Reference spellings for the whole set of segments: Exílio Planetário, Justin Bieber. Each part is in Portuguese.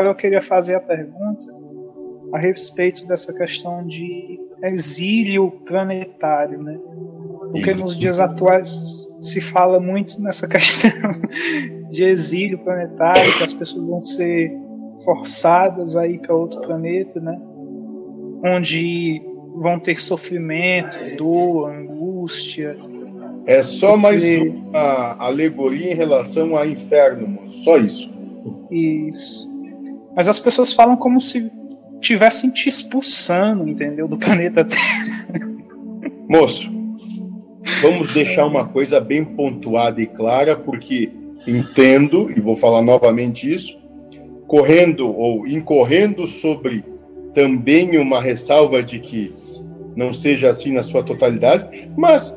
Agora eu queria fazer a pergunta a respeito dessa questão de exílio planetário, né? Porque nos dias atuais se fala muito nessa questão de exílio planetário, que as pessoas vão ser forçadas a ir para outro planeta, né? Onde vão ter sofrimento, dor, angústia. É só mais uma alegoria em relação ao inferno, só isso. Isso. Mas as pessoas falam como se estivessem te expulsando, entendeu? Do planeta Terra. Moço, vamos deixar uma coisa bem pontuada e clara, porque entendo, e vou falar novamente isso, correndo ou incorrendo sobre também uma ressalva de que não seja assim na sua totalidade, mas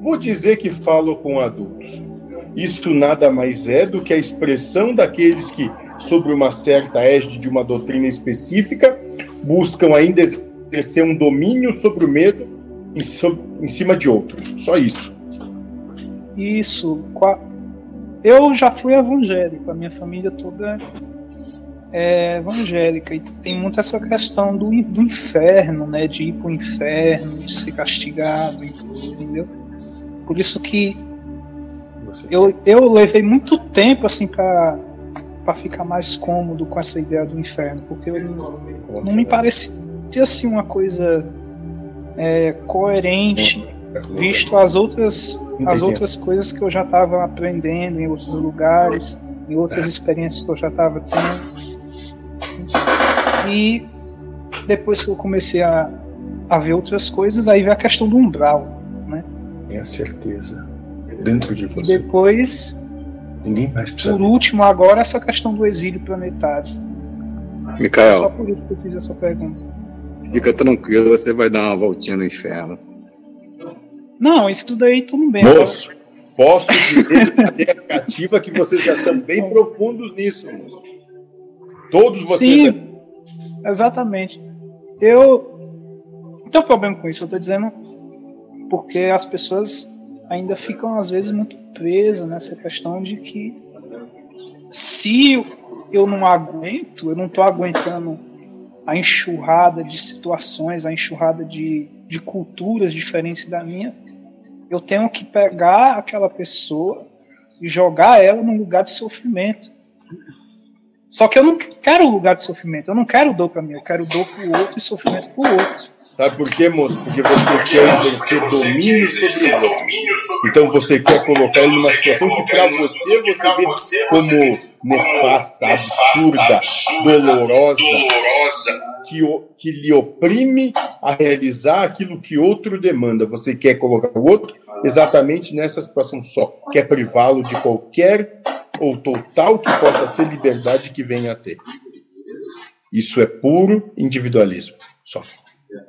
vou dizer que falo com adultos. Isso nada mais é do que a expressão daqueles que, sobre uma certa égide de uma doutrina específica, buscam ainda exercer um domínio sobre o medo em cima de outros. Só isso. Isso. Eu já fui evangélico, a minha família toda é evangélica, e tem muito essa questão do inferno, né? De ir para o inferno, de ser castigado, entendeu? Por isso que eu levei muito tempo assim para ficar mais cômodo com essa ideia do inferno, porque não me parecia assim uma coisa coerente, visto as outras coisas que eu já estava aprendendo em outros lugares, em outras experiências que eu já estava tendo. E depois que eu comecei a ver outras coisas, aí veio a questão do umbral, né? Tenho certeza. Dentro de você. E depois, ninguém mais precisa por último, agora, essa questão do exílio planetário. Micael, só por isso que eu fiz essa pergunta. Fica tranquilo, você vai dar uma voltinha no inferno. Não, isso tudo aí tudo bem. Moço, cara. Posso dizer cativa que vocês já estão bem profundos nisso, moço. Todos vocês. Sim, exatamente. Eu não tenho problema com isso, eu estou dizendo porque as pessoas ainda ficam às vezes muito presas nessa questão de que se eu não aguento, eu não estou aguentando a enxurrada de situações, a enxurrada de culturas diferentes da minha, eu tenho que pegar aquela pessoa e jogar ela num lugar de sofrimento. Só que eu não quero um lugar de sofrimento, eu não quero dor para mim, eu quero dor para o outro e sofrimento para o outro. Sabe por quê, moço? Porque você quer exercer domínio sobre o outro. Então você quer colocar ele numa situação que para você vê como nefasta, absurda, dolorosa, que lhe oprime a realizar aquilo que outro demanda. Você quer colocar o outro exatamente nessa situação só. Quer privá-lo de qualquer ou total que possa ser liberdade que venha a ter. Isso é puro individualismo. Só.